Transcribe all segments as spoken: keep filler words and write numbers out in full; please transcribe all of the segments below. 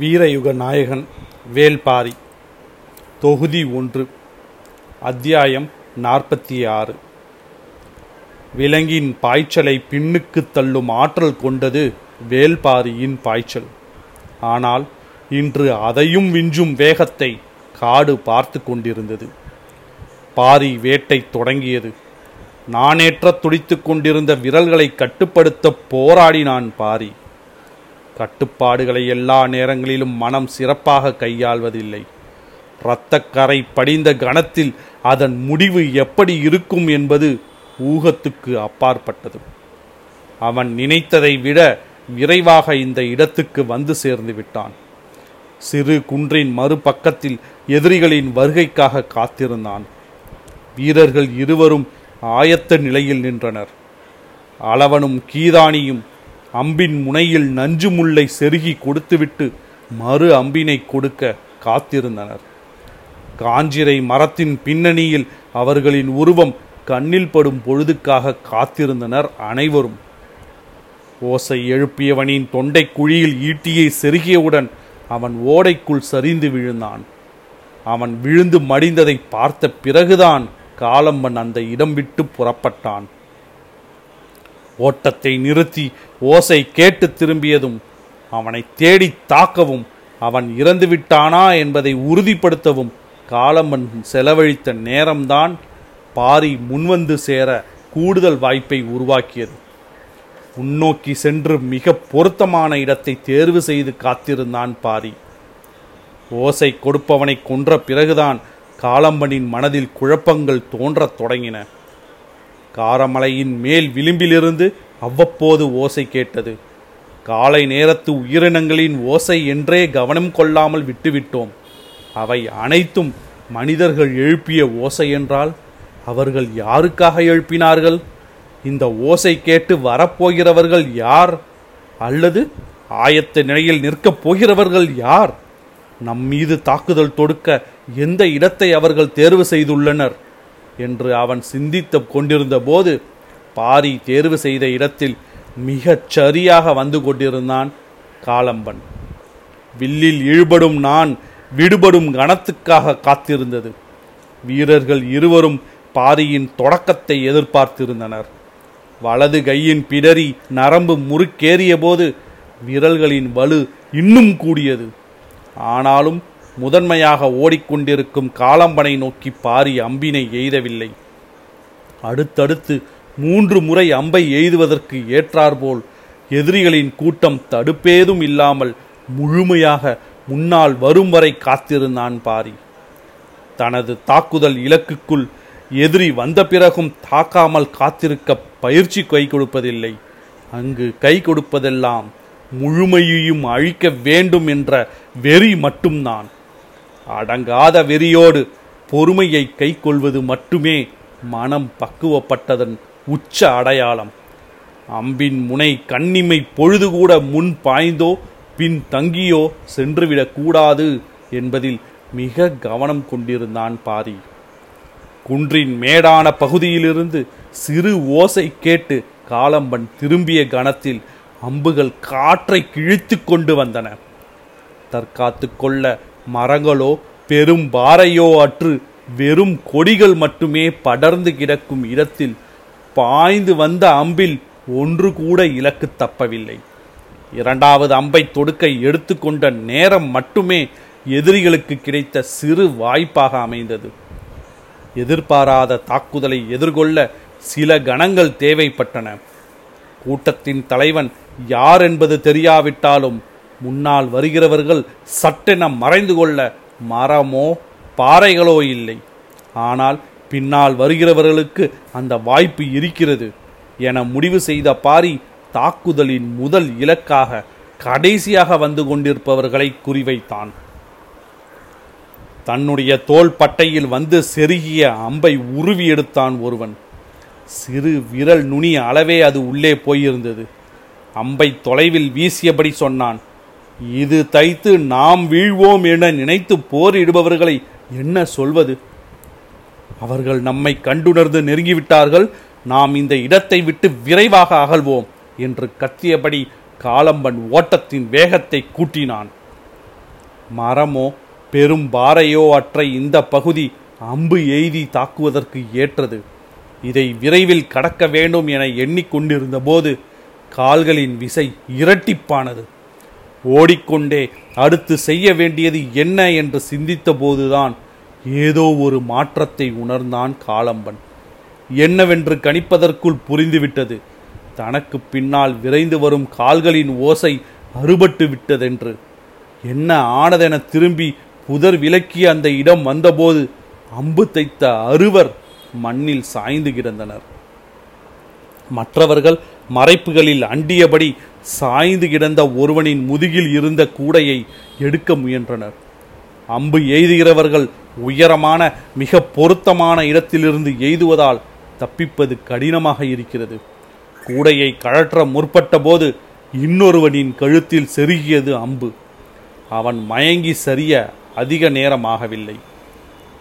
வீரயுக நாயகன் வேள்பாரி தொகுதி ஒன்று அத்தியாயம் நாற்பத்தி ஆறு. விலங்கின் பாய்ச்சலை பின்னுக்கு தள்ளும் ஆற்றல் கொண்டது வேள்பாரியின் பாய்ச்சல். ஆனால் இன்று அதையும் விஞ்சும் வேகத்தை காடு பார்த்து கொண்டிருந்தது. பாரி வேட்டை தொடங்கியது. நானேற்ற துடித்து கொண்டிருந்த விரல்களை கட்டுப்படுத்த போராடினான் பாரி. கட்டுப்பாடுகளை எல்லா நேரங்களிலும் மனம் சிறப்பாக கையாள்வதில்லை. இரத்தக்கரை படிந்த கணத்தில் அதன் முடிவு எப்படி இருக்கும் என்பது ஊகத்துக்கு அப்பாற்பட்டது. அவன் நினைத்ததை விட விரைவாக இந்த இடத்துக்கு வந்து சேர்ந்து விட்டான். சிறு குன்றின் மறுபக்கத்தில் எதிரிகளின் வருகைக்காக காத்திருந்தான். வீரர்கள் இருவரும் ஆயத்த நிலையில் நின்றனர். அளவனும் கீதானியும் அம்பின் முனையில் நஞ்சு முல்லை செருகி கொடுத்துவிட்டு மறு அம்பினை கொடுக்க காத்திருந்தனர். காஞ்சிரை மரத்தின் பின்னணியில் அவர்களின் உருவம் கண்ணில் படும் பொழுதுக்காக காத்திருந்தனர் அனைவரும். ஓசை எழுப்பியவனின் தொண்டை குழியில் ஈட்டியை செருகியவுடன் அவன் ஓடைக்குள் சரிந்து விழுந்தான். அவன் விழுந்து மடிந்ததை பார்த்த பிறகுதான் காலம்பன் அந்த இடம் விட்டு புறப்பட்டான். ஓட்டத்தை நிறுத்தி ஓசை கேட்டு திரும்பியதும் அவனை தேடி தாக்கவும் அவன் இறந்துவிட்டானா என்பதை உறுதிப்படுத்தவும் காலம்பன் செலவழித்த நேரம்தான் பாரி முன்வந்து சேர கூடுதல் வாய்ப்பை உருவாக்கியது. முன்னோக்கி சென்று மிக பொருத்தமான இடத்தை தேர்வு செய்து காத்திருந்தான் பாரி. ஓசை கொடுப்பவனை கொன்ற பிறகுதான் காலம்பனின் மனதில் குழப்பங்கள் தோன்றத் தொடங்கின. காரமலையின் மேல் விளிம்பிலிருந்து அவ்வப்போது ஓசை கேட்டது. காலை நேரத்து உயிரினங்களின் ஓசை என்றே கவனம் கொள்ளாமல் விட்டுவிட்டோம். அவை அனைத்தும் மனிதர்கள் எழுப்பிய ஓசை என்றால் அவர்கள் யாருக்காக எழுப்பினார்கள்? இந்த ஓசை கேட்டு வரப்போகிறவர்கள் யார்? அல்லது ஆயத்த நிலையில் நிற்கப் போகிறவர்கள் யார்? நம்மீது தாக்குதல் தொடுக்க எந்த இடத்தை அவர்கள் தேர்வு செய்துள்ளனர் என்று அவன் சிந்தித்து கொண்டிருந்த போது பாரி தேர்வு செய்த இடத்தில் மிகச் சரியாக வந்து கொண்டிருந்தான் காலம்பன். வில்லில் இழுபடும் நான் விடுபடும் கணத்துக்காக காத்திருந்தது. வீரர்கள் இருவரும் பாரியின் தொடக்கத்தை எதிர்பார்த்திருந்தனர். வலது கையின் பிடரி நரம்பு முறுக்கேறிய போது விரல்களின் வலு இன்னும் கூடியது. ஆனாலும் முதன்மையாக ஓடிக்கொண்டிருக்கும் காலம்பனை நோக்கி பாரி அம்பினை எய்தவில்லை. அடுத்தடுத்து மூன்று முறை அம்பை எய்துவதற்கு ஏற்றாற்போல் எதிரிகளின் கூட்டம் தடுப்பேதும் இல்லாமல் முழுமையாக முன்னால் வரும் வரை காத்திருந்தான் பாரி. தனது தாக்குதல் இலக்குக்குள் எதிரி வந்த பிறகும் தாக்காமல் காத்திருக்க பயிற்சி கை கொடுப்பதில்லை. அங்கு கை கொடுப்பதெல்லாம் முழுமையையும் அழிக்க வேண்டும் என்ற வெறி மட்டும்தான். அடங்காத வெறியோடு பொறுமையை கை கொள்வது மட்டுமே மனம் பக்குவப்பட்டதன் உச்ச அடையாளம். அம்பின் முனை கண்ணிமை பொழுது கூட முன் பாய்ந்தோ பின் தங்கியோ சென்றுவிடக்கூடாது என்பதில் மிக கவனம் கொண்டிருந்தான் பாரி. குன்றின் மேடான பகுதியிலிருந்து சிறு ஓசை கேட்டு காலம்பன் திரும்பிய கணத்தில் அம்புகள் காற்றை கிழித்து கொண்டு வந்தன. தற்காத்து கொள்ள மரங்களோ பெரும் பாறையோ அற்று வெறும் கொடிகள் மட்டுமே படர்ந்து கிடக்கும் இடத்தில் பாய்ந்து வந்த அம்பில் ஒன்று கூட இலக்கு தப்பவில்லை. இரண்டாவது அம்பை தொடுக்க எடுத்து கொண்ட நேரம் மட்டுமே எதிரிகளுக்கு கிடைத்த சிறு வாய்ப்பாக அமைந்தது. எதிர்பாராத தாக்குதலை எதிர்கொள்ள சில கணங்கள் தேவைப்பட்டன. கூட்டத்தின் தலைவன் யார் என்பது தெரியாவிட்டாலும் முன்னால் வருகிறவர்கள் சட்டென மறைந்து கொள்ள மரமோ பாறைகளோ இல்லை. ஆனால் பின்னால் வருகிறவர்களுக்கு அந்த வாய்ப்பு இருக்கிறது என முடிவு செய்த பாரி தாக்குதலின் முதல் இலக்காக கடைசியாக வந்து கொண்டிருப்பவர்களை குறிவைத்தான். தன்னுடைய தோல் பட்டையில் வந்து செருகிய அம்பை உருவி எடுத்தான் ஒருவன். சிறு விரல் நுனி அளவே அது உள்ளே போயிருந்தது. அம்பை தொலைவில் வீசியபடி சொன்னான், இது தைத்து நாம் வீழ்வோம் என நினைத்து போரிடுபவர்களை என்ன சொல்வது? அவர்கள் நம்மை கண்டுணர்ந்து நெருங்கிவிட்டார்கள். நாம் இந்த இடத்தை விட்டு விரைவாக அகல்வோம் என்று கத்தியபடி காலம்பன் ஓட்டத்தின் வேகத்தை கூட்டினான். மரமோ பெரும் பாறையோ அற்ற இந்த பகுதி அம்பு எய்தி தாக்குவதற்கு ஏற்றது. இதை விரைவில் கடக்க வேண்டும் என எண்ணிக்கொண்டிருந்த போது கால்களின் விசை இரட்டிப்பானது. ஓடிக்கொண்டே அடுத்து செய்ய வேண்டியது என்ன என்று சிந்தித்த போதுதான் ஏதோ ஒரு மாற்றத்தை உணர்ந்தான் காளம்பன். என்னவென்று கணிப்பதற்குள் புரிந்துவிட்டது, தனக்கு பின்னால் விரைந்து வரும் கால்களின் ஓசை அறுபட்டு விட்டதென்று. என்ன ஆனதென திரும்பி புதர் விலக்கிய அந்த இடம் வந்தபோது அம்பு தைத்த அறுவர் மண்ணில் சாய்ந்து கிடந்தனர். மற்றவர்கள் மறைப்புகளில் அண்டியபடி சாய்ந்து கிடந்த ஒருவனின் முதுகில் இருந்த கூடையை எடுக்க முயன்றனர். அம்பு எய்துகிறவர்கள் உயரமான மிக பொருத்தமான இடத்திலிருந்து எய்துவதால் தப்பிப்பது கடினமாக இருக்கிறது. கூடையை கழற்ற முற்பட்ட போது இன்னொருவனின் கழுத்தில் செருகியது அம்பு. அவன் மயங்கி சரிய அதிக நேரமாகவில்லை.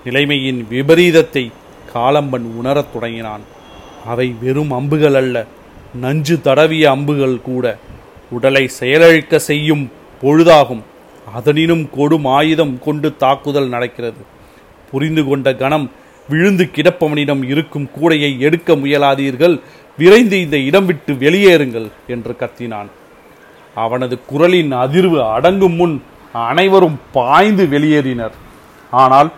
நிலைமையின் விபரீதத்தை காளம்பன் உணரத் தொடங்கினான். அவை வெறும் அம்புகள் அல்ல, நஞ்சு தடவிய அம்புகள் கூட. உடலை செயலிழக்க செய்யும் பொழுதாகும், அதனினும் கொடும் ஆயுதம் கொண்டு தாக்குதல் நடக்கிறது. புரிந்து கொண்ட கணம் விழுந்து கிடப்பவனிடம் இருக்கும் கூடையை எடுக்க முயலாதீர்கள், விரைந்து இந்த இடம் விட்டு வெளியேறுங்கள் என்று கத்தினான். அவனது குரலின் அதிர்வு அடங்கும் முன் அனைவரும் பாய்ந்து வெளியேறினர். ஆனால்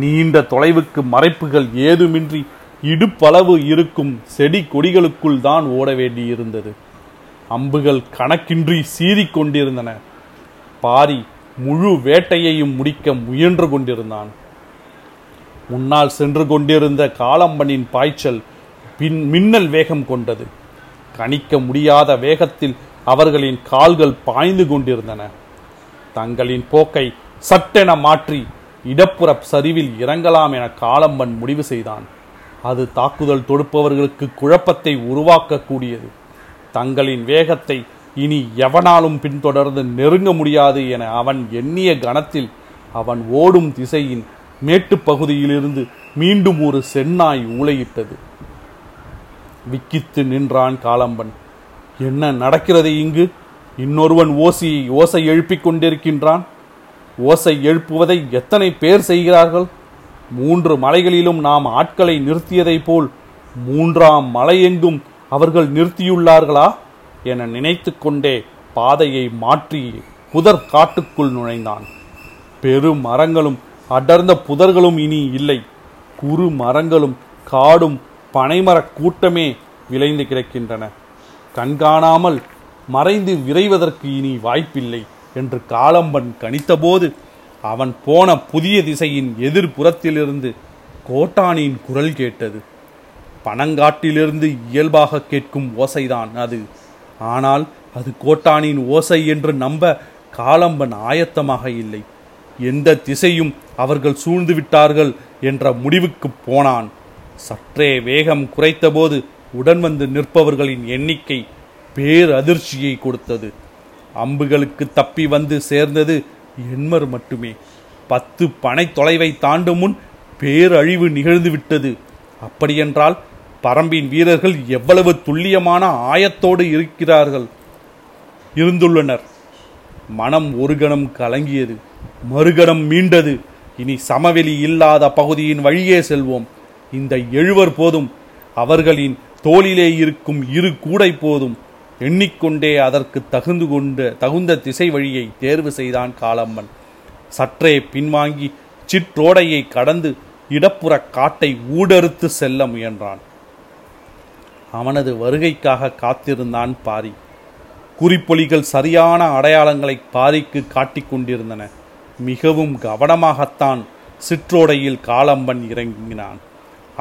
நீண்ட தொலைவுக்கு மறைப்புகள் ஏதுமின்றி இடுப்பளவு இருக்கும் செடி கொடிகளுக்குள் தான் ஓட வேண்டியிருந்தது. அம்புகள் கணக்கின்றி சீறிக்கொண்டிருந்தன. பாரி முழு வேட்டையையும் முடிக்க முயன்று கொண்டிருந்தான். முன்னால் சென்று கொண்டிருந்த காளம்பனின் பாய்ச்சல் பின் மின்னல் வேகம் கொண்டது. கணிக்க முடியாத வேகத்தில் அவர்களின் கால்கள் பாய்ந்து கொண்டிருந்தன. தங்களின் போக்கை சட்டென மாற்றி இடப்புற சரிவில் இறங்கலாம் என காளம்பன் முடிவு செய்தான். அது தாக்குதல் தொடுப்பவர்களுக்கு குழப்பத்தை உருவாக்கக்கூடியது. தங்களின் வேகத்தை இனி எவனாலும் பின்தொடர்ந்து நெருங்க முடியாது என அவன் எண்ணிய கணத்தில் அவன் ஓடும் திசையின் மேட்டுப்பகுதியிலிருந்து மீண்டும் ஒரு செந்நாய் ஊளையிட்டது. விக்கித்து நின்றான் காளம்பன். என்ன நடக்கிறது இங்கு? இன்னொருவன் ஓசையை ஓசை எழுப்பிக் கொண்டிருக்கின்றான். ஓசை எழுப்புவதை எத்தனை பேர் செய்கிறார்கள்? மூன்று மலைகளிலும் நாம் ஆட்களை நிறுத்தியதைப் போல் மூன்றாம் மலையெங்கும் அவர்கள் நிறுத்தியுள்ளார்களா என நினைத்து கொண்டே பாதையை மாற்றி புதர் காட்டுக்குள் நுழைந்தான். பெரும் மரங்களும் அடர்ந்த புதர்களும் இனி இல்லை. குறு மரங்களும் காடும் பனைமரக் கூட்டமே விளைந்து கிடக்கின்றன. கண்காணாமல் மறைந்து விரைவதற்கு இனி வாய்ப்பில்லை என்று காளம்பன் கணித்தபோது அவன் போன புதிய திசையின் எதிர்புறத்திலிருந்து கோட்டானின் குரல் கேட்டது. பனங்காட்டிலிருந்து இயல்பாக கேட்கும் ஓசைதான் அது. ஆனால் அது கோட்டானின் ஓசை என்று நம்ப காளம்பன் ஆயத்தமாக இல்லை. எந்த திசையும் அவர்கள் சூழ்ந்துவிட்டார்கள் என்ற முடிவுக்கு போனான். சற்றே வேகம் குறைத்தபோது உடன் வந்து நிற்பவர்களின் எண்ணிக்கை பேரதிர்ச்சியை கொடுத்தது. அம்புகளுக்கு தப்பி வந்து சேர்ந்தது எண்மர் மட்டுமே. பத்து பனை தொலைவை தாண்டும் முன் பேரழிவு நிகழ்ந்துவிட்டது. அப்படியென்றால் பரம்பின் வீரர்கள் எவ்வளவு துல்லியமான ஆயத்தோடு இருக்கிறார்கள் இருந்துள்ளனர். மனம் ஒரு கணம் கலங்கியது, மறுகணம் மீண்டது. இனி சமவெளி இல்லாத பகுதியின் வழியே செல்வோம். இந்த எழுவர் போதும், அவர்களின் தோளிலே இருக்கும் இரு கூடை போதும் எண்ணிக்கொண்டே அதற்கு தகுந்து கொண்டு தகுந்த திசை வழியை தேர்வு செய்தான் காளம்பன். சற்றே பின்வாங்கி சிற்றோடையை கடந்து இடப்புற காட்டை ஊடறுத்து செல்ல முயன்றான். அவனது வருகைக்காக காத்திருந்தான் பாரி. குறிப்பொலிகள் சரியான அடையாளங்களை பாரிக்கு காட்டிக் கொண்டிருந்தன. மிகவும் கவனமாகத்தான் சிற்றோடையில் காளம்பன் இறங்கினான்.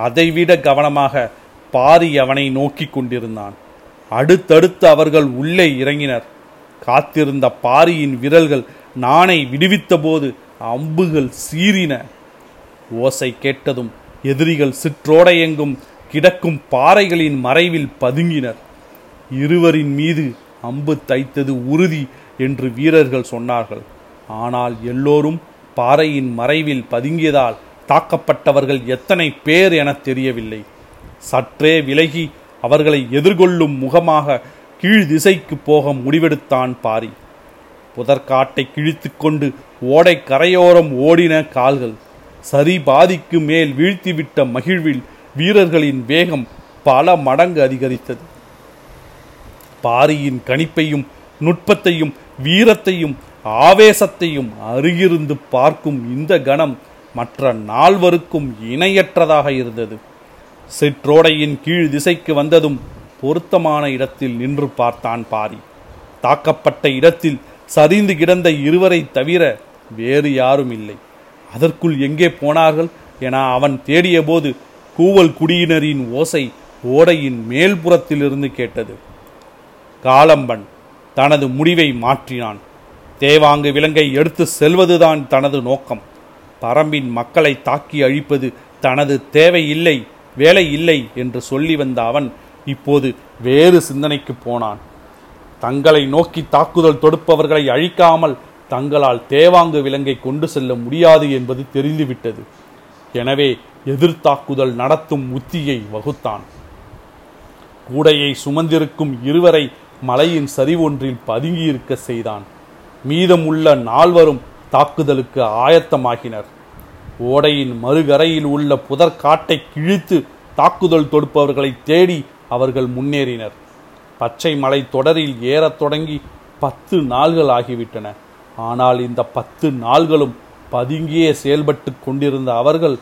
அதைவிட கவனமாக பாரி அவனை நோக்கி கொண்டிருந்தான். அடுத்தடுத்து அவர்கள் உள்ளே இறங்கினர். காத்திருந்த பாரியின் விரல்கள் நானை விடுவித்த போது அம்புகள் சீறின. ஓசை கேட்டதும் எதிரிகள் சிற்றோடையெங்கும் கிடக்கும் பாறைகளின் மறைவில் பதுங்கினர். இருவரின் மீது அம்பு தைத்தது உறுதி என்று வீரர்கள் சொன்னார்கள். ஆனால் எல்லோரும் பாறையின் மறைவில் பதுங்கியதால் தாக்கப்பட்டவர்கள் எத்தனை பேர் என தெரியவில்லை. சற்றே விலகி அவர்களை எதிர்கொள்ளும் முகமாக கீழ் திசைக்கு போக முடிவெடுத்தான் பாரி. புதற்காட்டை கிழித்து கொண்டு ஓடை கரையோரம் ஓடின கால்கள். சரி பாதிக்கு மேல் வீழ்த்திவிட்ட மகிழ்வில் வீரர்களின் வேகம் பல மடங்கு அதிகரித்தது. பாரியின் கணிப்பையும் நுட்பத்தையும் வீரத்தையும் ஆவேசத்தையும் அருகிருந்து பார்க்கும் இந்த கணம் மற்ற நால்வருக்கும் இணையற்றதாக இருந்தது. சிற்றோடையின் கீழ் திசைக்கு வந்ததும் பொருத்தமான இடத்தில் நின்று பார்த்தான் பாரி. தாக்கப்பட்ட இடத்தில் சரிந்து கிடந்த இருவரை தவிர வேறு யாரும் இல்லை. அதற்குள் எங்கே போனார்கள் என அவன் தேடிய போது கூவல் குடியினரின் ஓசை ஓடையின் மேல்புறத்திலிருந்து கேட்டது. காலம்பன் தனது முடிவை மாற்றினான். தேவாங்கு விலங்கை எடுத்து செல்வதுதான் தனது நோக்கம். பரம்பின் மக்களை தாக்கி அழிப்பது தனது தேவை இல்லை, வேலை இல்லை என்று சொல்லி வந்த அவன் இப்போது வேறு சிந்தனைக்கு போனான். தங்களை நோக்கி தாக்குதல் தொடுப்பவர்களை அழிக்காமல் தங்களால் தேவாங்கு விலங்கை கொண்டு செல்ல முடியாது என்பது தெரிந்துவிட்டது. எனவே எதிர்த்தாக்குதல் நடத்தும் உத்தியை வகுத்தான். கூடையை சுமந்திருக்கும் இருவரை மலையின் சரிவொன்றில் பதுங்கியிருக்க செய்தான். மீதமுள்ள நால்வரும் தாக்குதலுக்கு ஆயத்தமாகினர். ஓடையின் மறுகரையில் உள்ள புதற்காட்டை கிழித்து தாக்குதல் தொடுப்பவர்களை தேடி அவர்கள் முன்னேறினர். பச்சை மலை தொடரில் ஏறத் தொடங்கி பத்து நாள்கள் ஆகிவிட்டன. ஆனால் இந்த பத்து நாள்களும் பதுங்கியே செயல்பட்டு கொண்டிருந்த அவர்கள்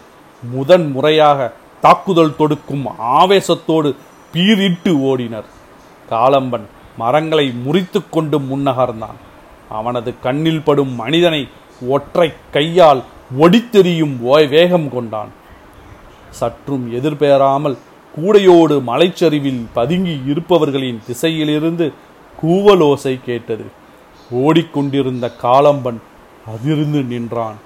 முதன் முறையாக தாக்குதல் தொடுக்கும் ஆவேசத்தோடு பீரிட்டு ஓடினர். காலம்பன் மரங்களை முறித்து கொண்டு முன்னகர்ந்தான். அவனது கண்ணில் படும் மனிதனை ஒற்றை கையால் ஒடித்தெறியும் வேகம் கொண்டான். சற்றும் எதிர்பேராமல் கூடையோடு மலைச்சரிவில் பதுங்கி இருப்பவர்களின் திசையிலிருந்து கூவலோசை கேட்டது. ஓடிக்கொண்டிருந்த காலம்பன் அதிர்ந்து நின்றான்.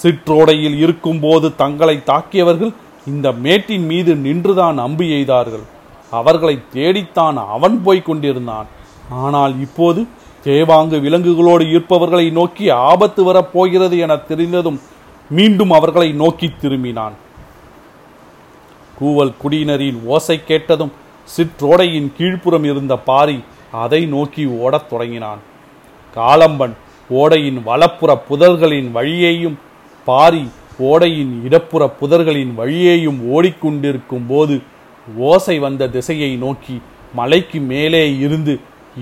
சிற்றோடையில் இருக்கும்போது தங்களை தாக்கியவர்கள் இந்த மேட்டின் மீது நின்றுதான் அம்பு எய்தார்கள். அவர்களை தேடித்தான் அவன் போய்க் கொண்டிருந்தான். ஆனால் இப்போது தேவாங்கு விலங்குகளோடு இருப்பவர்களை நோக்கி ஆபத்து வரப்போகிறது என தெரிந்ததும் மீண்டும் அவர்களை நோக்கி திரும்பினான். கூவல் குடியினரின் ஓசை கேட்டதும் சிற்றோடையின் கீழ்ப்புறம் இருந்த பாரி அதை நோக்கி ஓடத் தொடங்கினான். காலம்பன் ஓடையின் வலப்புற புதர்களின் வழியையும் பாரி ஓடையின் இடப்புற புதர்களின் வழியையும் ஓடிக்கொண்டிருக்கும் போது ஓசை வந்த திசையை நோக்கி மலைக்கு மேலே இருந்து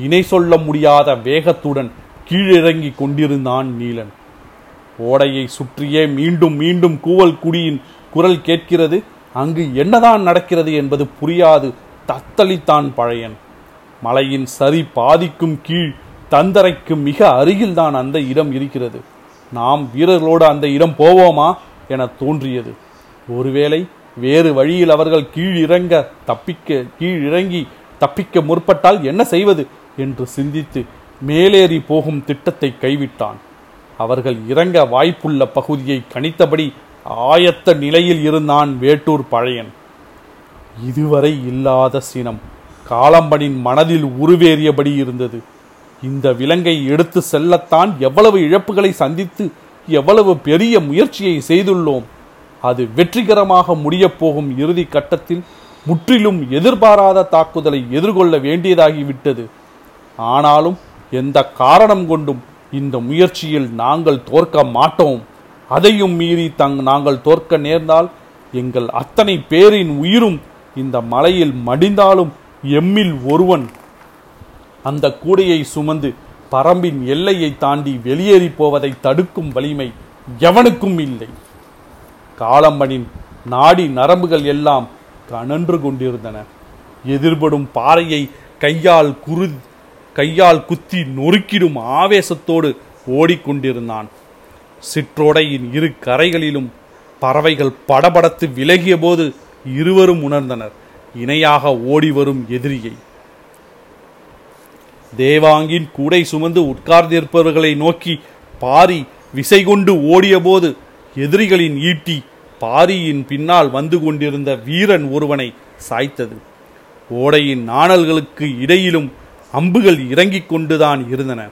இணை சொல்ல முடியாத வேகத்துடன் கீழிறங்கி கொண்டிருந்தான் நீலன். ஓடையை சுற்றியே மீண்டும் மீண்டும் கூவல் குடியின் குரல் கேட்கிறது. அங்கு என்னதான் நடக்கிறது என்பது புரியாது தத்தளித்தான் பழையன். மலையின் சரி பாதிக்கும் கீழ் தந்தரைக்கு மிக அருகில்தான் அந்த இடம் இருக்கிறது. நாம் வீரர்களோடு அந்த இடம் போவோமா என தோன்றியது. ஒருவேளை வேறு வழியில் அவர்கள் கீழிறங்க தப்பிக்க கீழிறங்கி தப்பிக்க முற்பட்டால் என்ன செய்வது என்று சிந்தித்து மேலேறி போகும் திட்டத்தை கைவிட்டான். அவர்கள் இறங்க வாய்ப்புள்ள பகுதியை கணித்தபடி ஆயத்த நிலையில் இருந்தான் வேட்டூர் பழையன். இதுவரை இல்லாத சினம் காலம்பனின் மனதில் உருவேறியபடி இருந்தது. இந்த விலங்கை எடுத்து செல்லத்தான் எவ்வளவு இழப்புகளை சந்தித்து எவ்வளவு பெரிய முயற்சியை செய்துள்ளோம். அது வெற்றிகரமாக முடியப்போகும் இறுதி கட்டத்தில் முற்றிலும் எதிர்பாராத தாக்குதலை எதிர்கொள்ள வேண்டியதாகிவிட்டது. ஆனாலும் எந்த காரணம் கொண்டும் இந்த முயற்சியில் நாங்கள் தோற்க மாட்டோம். அதையும் மீறி தங் நாங்கள் தோற்க நேர்ந்தால் எங்கள் அத்தனை பேரின் உயிரும் இந்த மலையில் மடிந்தாலும் எம்மில் ஒருவன் அந்த கூடையை சுமந்து பரம்பின் எல்லையை தாண்டி வெளியேறி போவதை தடுக்கும் வலிமை எவனுக்கும் இல்லை. காலம்பனின் நாடி நரம்புகள் எல்லாம் கனன்று கொண்டிருந்தன. எதிர்படும் பாறையை கையால் குரு கையால் குத்தி நொறுக்கிடும் ஆவேசத்தோடு ஓடிக்கொண்டிருந்தான். சிற்றோடையின் இரு கரைகளிலும் பறவைகள் படபடத்து விலகிய போது இருவரும் உணர்ந்தனர் இணையாக ஓடிவரும் எதிரியை. தேவாங்கின் கூடை சுமந்து உட்கார்ந்திருப்பவர்களை நோக்கி பாரி விசை கொண்டு ஓடிய போது எதிரிகளின் ஈட்டி பாரியின் பின்னால் வந்து கொண்டிருந்த வீரன் ஒருவனை சாய்த்தது. ஓடையின் நாணல்களுக்கு இடையிலும் அம்புகள் இறங்கிக் கொண்டுதான் இருந்தன.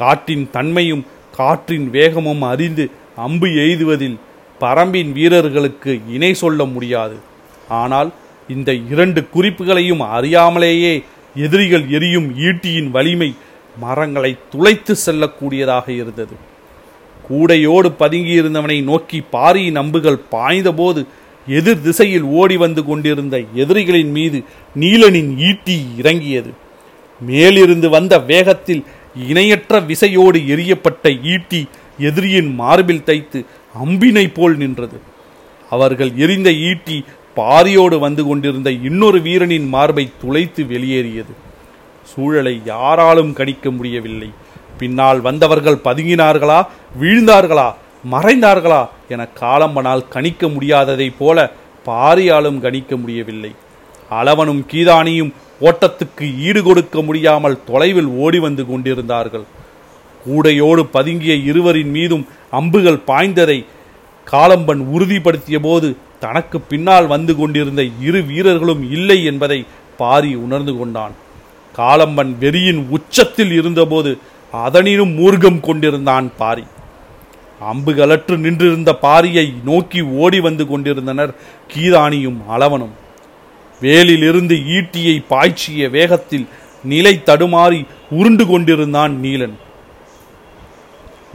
காற்றின் தன்மையும் காற்றின் வேகமும் அறிந்து அம்பு எய்துவதில் பரம்பின் வீரர்களுக்கு இணை சொல்ல முடியாது. ஆனால் இந்த இரண்டு குறிப்புகளையும் அறியாமலேயே எதிரிகள் எரியும் ஈட்டியின் வலிமை மரங்களை துளைத்து செல்லக்கூடியதாக இருந்தது. கூடையோடு பதுங்கியிருந்தவனை நோக்கி பாரியின் அம்புகள் பாய்ந்தபோது எதிர் திசையில் ஓடி வந்து கொண்டிருந்த எதிரிகளின் மீது நீலனின் ஈட்டி இறங்கியது. மேலிருந்து வந்த வேகத்தில் இணையற்ற விசையோடு எரியப்பட்ட ஈட்டி எதிரியின் மார்பில் தைத்து அம்பினை போல் நின்றது. அவர்கள் எரிந்த ஈட்டி பாரியோடு வந்து கொண்டிருந்த இன்னொரு வீரனின் மார்பை துளைத்து வெளியேறியது. சூழலை யாராலும் கணிக்க முடியவில்லை. பின்னால் வந்தவர்கள் பதுங்கினார்களா, வீழ்ந்தார்களா, மறைந்தார்களா என காலம்பனால் கணிக்க முடியாததை போல பாரியாலும் கணிக்க முடியவில்லை. அளவனும் கீதானியும் ஓட்டத்துக்கு ஈடு கொடுக்க முடியாமல் தொலைவில் ஓடி வந்து கொண்டிருந்தார்கள். கூடையோடு பதுங்கிய இருவரின் மீதும் அம்புகள் பாய்ந்ததை காலம்பன் உறுதிப்படுத்திய போது தனக்கு பின்னால் வந்து கொண்டிருந்த இரு வீரர்களும் இல்லை என்பதை பாரி உணர்ந்து கொண்டான். காலம்பன் வெறியின் உச்சத்தில் இருந்தபோது அதனினும் மூர்க்கம் கொண்டிருந்தான் பாரி. அம்புகளற்று நின்றிருந்த பாரியை நோக்கி ஓடி வந்து கொண்டிருந்தனர் கீதானியும் அளவனும். வேலிலிருந்து ஈட்டியை பாய்ச்சிய வேகத்தில் நிலை தடுமாறி உருண்டு கொண்டிருந்தான் நீலன்.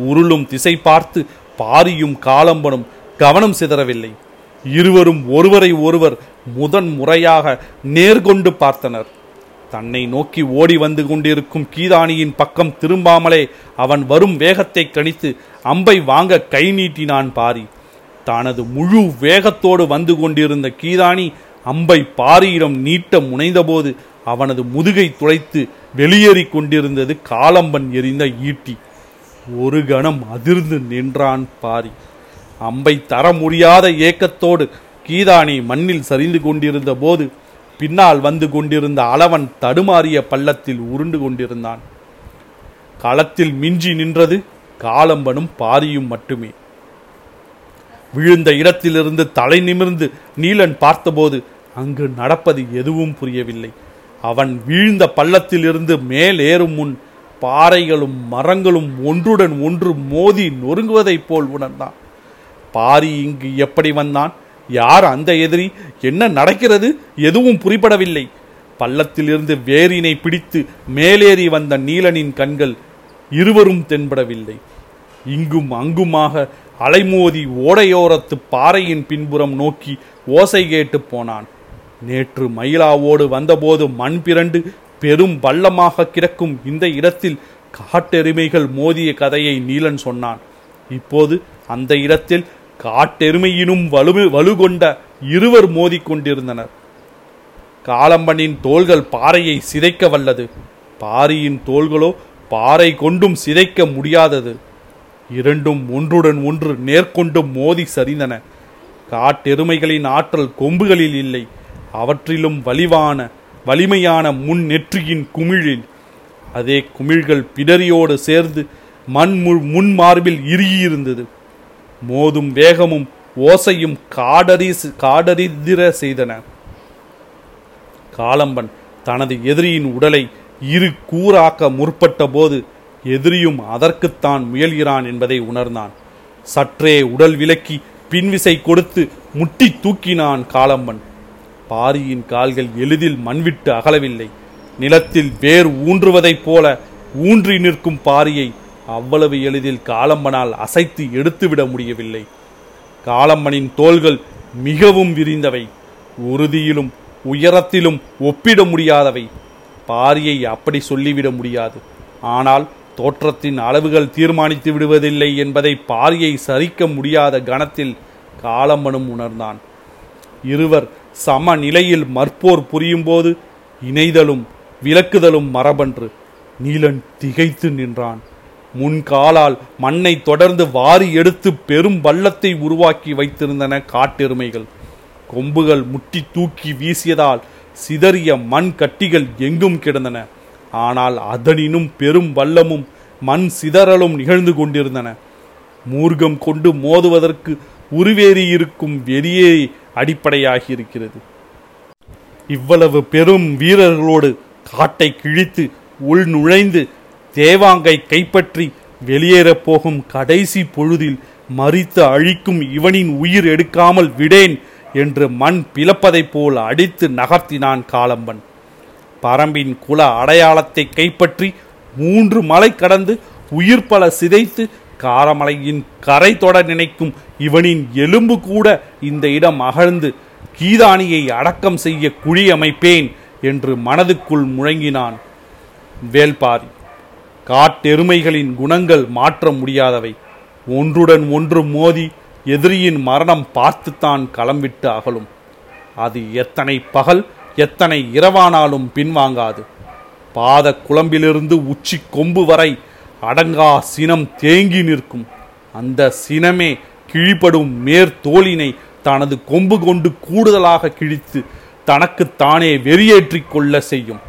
உருளும் திசை பார்த்து பாரியும் காலம்பனும் கவனம் சிதறவில்லை. இருவரும் ஒருவரை ஒருவர் முதன் முறையாக நேர்கொண்டு பார்த்தனர். தன்னை நோக்கி ஓடி வந்து கொண்டிருக்கும் கீதானியின் பக்கம் திரும்பாமலே அவன் வரும் வேகத்தை கணித்து அம்பை வாங்க கை நீட்டினான் பாரி. தனது முழு வேகத்தோடு வந்து கொண்டிருந்த கீதானி அம்பை பாரியிடம் நீட்ட முனைந்தபோது அவனது முதுகை துளைத்து வெளியேறி கொண்டிருந்தது காலம்பன் எறிந்த ஈட்டி. ஒரு கணம் அதிர்ந்து நின்றான் பாரி. அம்பை தர முடியாத ஏக்கத்தோடு கீதானி மண்ணில் சரிந்து கொண்டிருந்த போது பின்னால் வந்து கொண்டிருந்த அளவன் தடுமாறிய பள்ளத்தில் உருண்டு கொண்டிருந்தான். களத்தில் மிஞ்சி நின்றது காலம்பனும் பாரியும் மட்டுமே. விழுந்த இடத்திலிருந்து தலை நிமிர்ந்து நீலன் பார்த்தபோது அங்கு நடப்பது எதுவும் புரியவில்லை. அவன் வீழ்ந்த பள்ளத்திலிருந்து மேலேறும் முன் பாறைகளும் மரங்களும் ஒன்றுடன் ஒன்று மோதி நொறுங்குவதைப் போல் உணர்ந்தான். பாரி இங்கு எப்படி வந்தான்? யார் அந்த எதிரி? என்ன நடக்கிறது? எதுவும் புரிபடவில்லை. பள்ளத்திலிருந்து வேரினை பிடித்து மேலேறி வந்த நீலனின் கண்கள் இருவரும் தென்படவில்லை. இங்கும் அங்குமாக அலைமோதி ஓடையோரத்து பாறையின் பின்புறம் நோக்கி ஓசை கேட்டு போனான். நேற்று மயிலாவோடு வந்தபோது மண் பிறண்டு பெரும் பள்ளமாக கிடக்கும் இந்த இடத்தில் காட்டெருமைகள் மோதிய கதையை நீலன் சொன்னான். இப்போது அந்த இடத்தில் காட்டெருமையினும் வலு வலுகொண்ட இருவர் மோதி கொண்டிருந்தனர். காலம்பனின் தோள்கள் பாறையை சிதைக்க வல்லது. பாரியின் தோள்களோ பாறை கொண்டும் சிதைக்க முடியாதது. இரண்டும் ஒன்றுடன் ஒன்று நேர்கொண்டு மோதி சரிந்தன. காட்டெருமைகளின் ஆற்றல் கொம்புகளில் இல்லை, அவற்றிலும் வலிவான வலிமையான முன் நெற்றியின் குமிழில். அதே குமிழ்கள் பிடரியோடு சேர்ந்து மண் முன் மார்பில் இறுகியிருந்தது. மோதும் வேகமும் ஓசையும் காடறி காடறிதிர செய்தன. காலம்பன் தனது எதிரியின் உடலை இரு கூறாக்க முற்பட்ட போது எதிரியும் அதற்குத்தான் முயல்கிறான் என்பதை உணர்ந்தான். சற்றே உடல் விலக்கி பின்விசை கொடுத்து முட்டி தூக்கினான் காலம்பன். பாரியின் கால்கள் எளிதில் மண்விட்டு அகலவில்லை. நிலத்தில் வேர் ஊன்றுவதைப் போல ஊன்றி நிற்கும் பாரியை அவ்வளவு எளிதில் காலம்பனால் அசைத்து எடுத்துவிட முடியவில்லை. காலம்பனின் தோள்கள் மிகவும் விரிந்தவை, உறுதியிலும் உயரத்திலும் ஒப்பிட முடியாதவை. பாரியை அப்படி சொல்லிவிட முடியாது. ஆனால் தோற்றத்தின் அளவுகள் தீர்மானித்து விடுவதில்லை என்பதை பாரியை சரிக்க முடியாத கணத்தில் காலம்பனும் உணர்ந்தான். இருவர் சம நிலையில் மற்போர் புரியும் போது இணைதலும் விலக்குதலும் மரபன்று. நீலன் திகைத்து நின்றான். முன்காலால் மண்ணை தொடர்ந்து வாரி எடுத்து பெரும் பள்ளத்தை உருவாக்கி வைத்திருந்தன காட்டெருமைகள். கொம்புகள் முட்டி தூக்கி வீசியதால் சிதறிய மண் கட்டிகள் எங்கும் கிடந்தன. ஆனால் அதனினும் பெரும் பள்ளமும் மண் சிதறலும் நிகழ்ந்து கொண்டிருந்தன. மூர்க்கம் கொண்டு மோதுவதற்கு உருவேறியிருக்கும் வெறியே அடிப்படையாகி இருக்கிறது. இவ்வளவு பெரும் வீரர்களோடு காட்டை கிழித்து உள் நுழைந்து தேவாங்கை கைப்பற்றி வெளியேறப் போகும் கடைசி பொழுதில் மறித்து அழிக்கும் இவனின் உயிர் எடுக்காமல் விடேன் என்று மண் பிளப்பதைப் போல் அடித்து நகர்த்தினான் காலம்பன். பரம்பின் குல அடையாளத்தை கைப்பற்றி மூன்று மலை கடந்து உயிர் பல சிதைத்து காரமலையின் கரை தொட நினைக்கும் இவனின் எலும்பு கூட இந்த இடம் அகழ்ந்து கீதானியை அடக்கம் செய்ய குழி அமைப்பேன் என்று மனதுக்குள் முழங்கினான் வேள்பாரி. காட்டெருமைகளின் குணங்கள் மாற்ற முடியாதவை. ஒன்றுடன் ஒன்று மோதி எதிரியின் மரணம் பார்த்துத்தான் களம் விட்டு அகலும். அது எத்தனை பகல் எத்தனை இரவானாலும் பின்வாங்காது. பாத குளம்பிலிருந்து உச்சி கொம்பு வரை அடங்கா சினம் தேங்கி நிற்கும். அந்த சினமே கிழிபடும் மேற்தோலினை தனது கொம்பு கொண்டு கூடுதலாக கிழித்து தனக்குத்தானே வெறியேற்றிக் கொள்ள செய்யும்.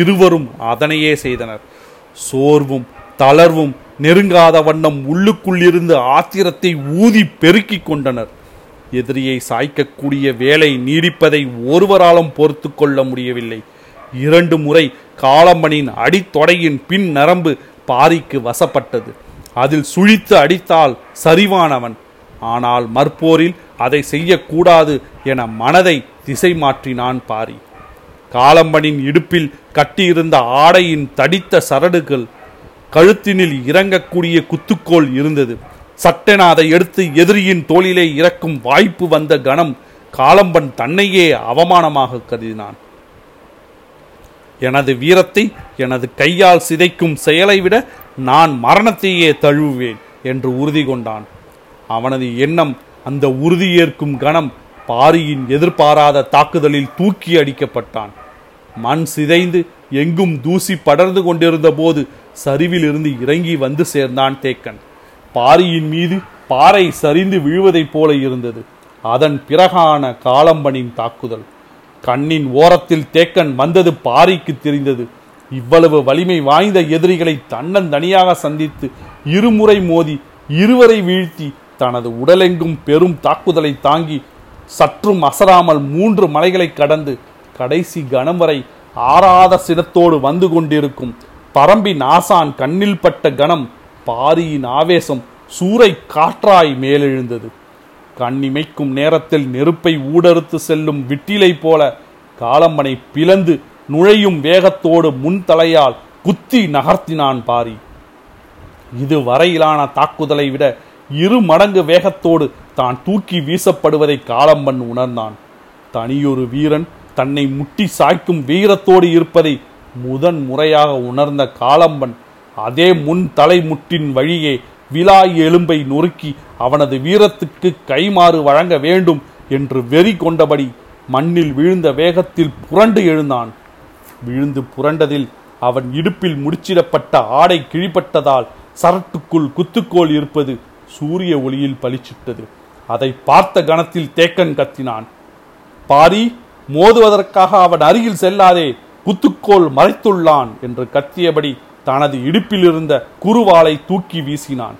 இருவரும் அதனையே செய்தனர். சோர்வும் தளர்வும் நெருங்காத வண்ணம் உள்ளுக்குள்ளிருந்து ஆத்திரத்தை ஊதி பெருக்கிக் கொண்டனர். எதிரியை சாய்க்கக்கூடிய வேலை நீடிப்பதை ஒருவராலும் பொறுத்து கொள்ள முடியவில்லை. இரண்டு முறை காலம்பனின் அடித்தொடையின் பின் நரம்பு பாரிக்கு வசப்பட்டது. அதில் சுழித்து அடித்தால் சரிவானவன். ஆனால் மற்போரில் அதை செய்யக்கூடாது என மனதை திசை மாற்றினான் பாரி. காலம்பனின் இடுப்பில் கட்டியிருந்த ஆடையின் தடித்த சரடுகள், கழுத்தினில் இறங்கக்கூடிய குத்துக்கோள் இருந்தது. சட்டென அதை எடுத்து எதிரியின் தோளிலே இறக்கும் வாய்ப்பு வந்த கணம் காலம்பன் தன்னையே அவமானமாக கருதினான். எனது வீரத்தை எனது கையால் சிதைக்கும் செயலை விட நான் மரணத்தையே தழுவுவேன் என்று உறுதி கொண்டான். அவனது எண்ணம் அந்த உறுதியேற்கும் கணம் பாரியின் எதிர்பாராத தாக்குதலில் தூக்கி அடிக்கப்பட்டான். மண் சிதைந்து எங்கும் தூசி படர்ந்து கொண்டிருந்த போது சரிவிலிருந்து இறங்கி வந்து சேர்ந்தான் தேக்கன். பாரியின் மீது பாறை சரிந்து விழுவதைப் போல இருந்தது அதன் பிறகான காலம்பனின் தாக்குதல். கண்ணின் ஓரத்தில் தேக்கன் வந்தது பாரிக்கு தெரிந்தது. இவ்வளவு வலிமை வாய்ந்த எதிரிகளை தன்னந்தனியாக சந்தித்து இருமுறை மோதி இருவரை வீழ்த்தி தனது உடலெங்கும் பெரும் தாக்குதலை தாங்கி சற்றும் அசராமல் மூன்று மலைகளை கடந்து கடைசி கணம் வரை ஆறாத சினத்தோடு வந்து கொண்டிருக்கும் பரம்பின் ஆசான் கண்ணில் பட்ட கணம் பாரியின் ஆவேசம் சூறை காற்றாய் மேலெழுந்தது. கண்ணிமைக்கும் நேரத்தில் நெருப்பை ஊடறுத்து செல்லும் விட்டிலை போல காலம்பனை பிளந்து நுழையும் வேகத்தோடு முன்தலையால் குத்தி நகர்த்தினான் பாரி. இதுவரையிலான தாக்குதலை விட இரு மடங்கு வேகத்தோடு தான் தூக்கி வீசப்படுவதை காலம்பன் உணர்ந்தான். தனியொரு வீரன் தன்னை முட்டி சாய்க்கும் வீரத்தோடு இருப்பதை முதன் முறையாக உணர்ந்த காலம்பன் அதே முன் தலைமுட்டின் வழியே விலாய் எலும்பை நொறுக்கி அவனது வீரத்துக்கு கைமாறு வழங்க வேண்டும் என்று வெறி கொண்டபடி மண்ணில் விழுந்த வேகத்தில் புரண்டு எழுந்தான். விழுந்து புரண்டதில் அவன் இடுப்பில் முடிச்சிடப்பட்ட ஆடை கிழிப்பட்டதால் சரட்டுக்குள் குத்துக்கோள் இருப்பது சூரிய ஒளியில் பளிச்சிட்டது. அதை பார்த்த கணத்தில் தேக்கன் கத்தினான், பாரி, மோதுவதற்காக அவன் அருகில் செல்லாதே, குத்துக்கோள் மறைத்துள்ளான் என்று கத்தியபடி தனது இடுப்பிலிருந்த குறுவாளை தூக்கி வீசினான்.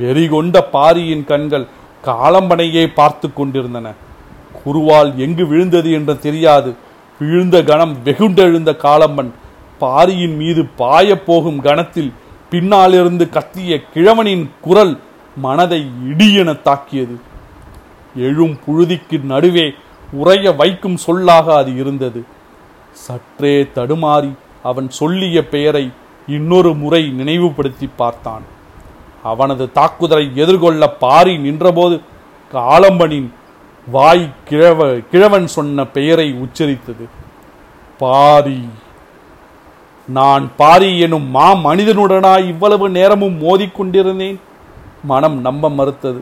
வெறிகொண்ட பாரியின் கண்கள் காலம்பனையே பார்த்து கொண்டிருந்தன. குறுவால் எங்கு விழுந்தது என்று தெரியாது. விழுந்த கணம் வெகுண்டெழுந்த காலம்பன் பாரியின் மீது பாயப்போகும் கணத்தில் பின்னாலிருந்து கத்திய கிழவனின் குரல் மனதை இடியென தாக்கியது. எழும் புழுதிக்கு நடுவே உறைய வைக்கும் சொல்லாக அது இருந்தது. சற்றே தடுமாறி அவன் சொல்லிய பெயரை இன்னொரு முறை நினைவுபடுத்தி பார்த்தான். அவனது தாக்குதலை எதிர்கொள்ள பாரி நின்றபோது காலம்பனின் வாய் கிழவ கிழவன் சொன்ன பெயரை உச்சரித்தது. பாரி. நான் பாரி எனும் மா மனிதனுடனாய் இவ்வளவு நேரமும் மோதிக்கொண்டிருந்தேன். மனம் நம்ப மறுத்தது.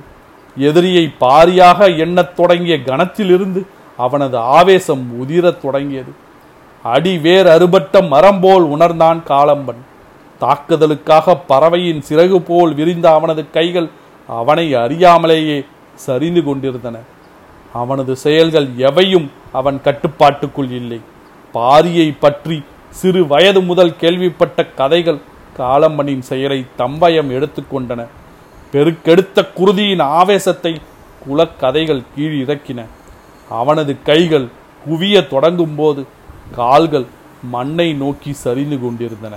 எதிரியை பாரியாக எண்ணத் தொடங்கிய கணத்திலிருந்து அவனது ஆவேசம் உதிரத் தொடங்கியது. அடி வேர் அறுபட்ட மரம் போல் உணர்ந்தான் காலம்பன். தாக்குதலுக்காக பறவையின் சிறகு போல் விரிந்த அவனது கைகள் அவனை அறியாமலேயே சரிந்து கொண்டிருந்தன. அவனது செயல்கள் எவையும் அவன் கட்டுப்பாட்டுக்குள் இல்லை. பாரியை பற்றி சிறு வயது முதல் கேள்விப்பட்ட கதைகள் காலம்பனின் செயலை தம்பயம் எடுத்து கொண்டன. பெருக்கெடுத்த குருதியின் ஆவேசத்தை குலக்கதைகள் கீழிறக்கின. அவனது கைகள் குவிய தொடங்கும் போது கால்கள் மண்ணை நோக்கி சரிந்து கொண்டிருந்தன.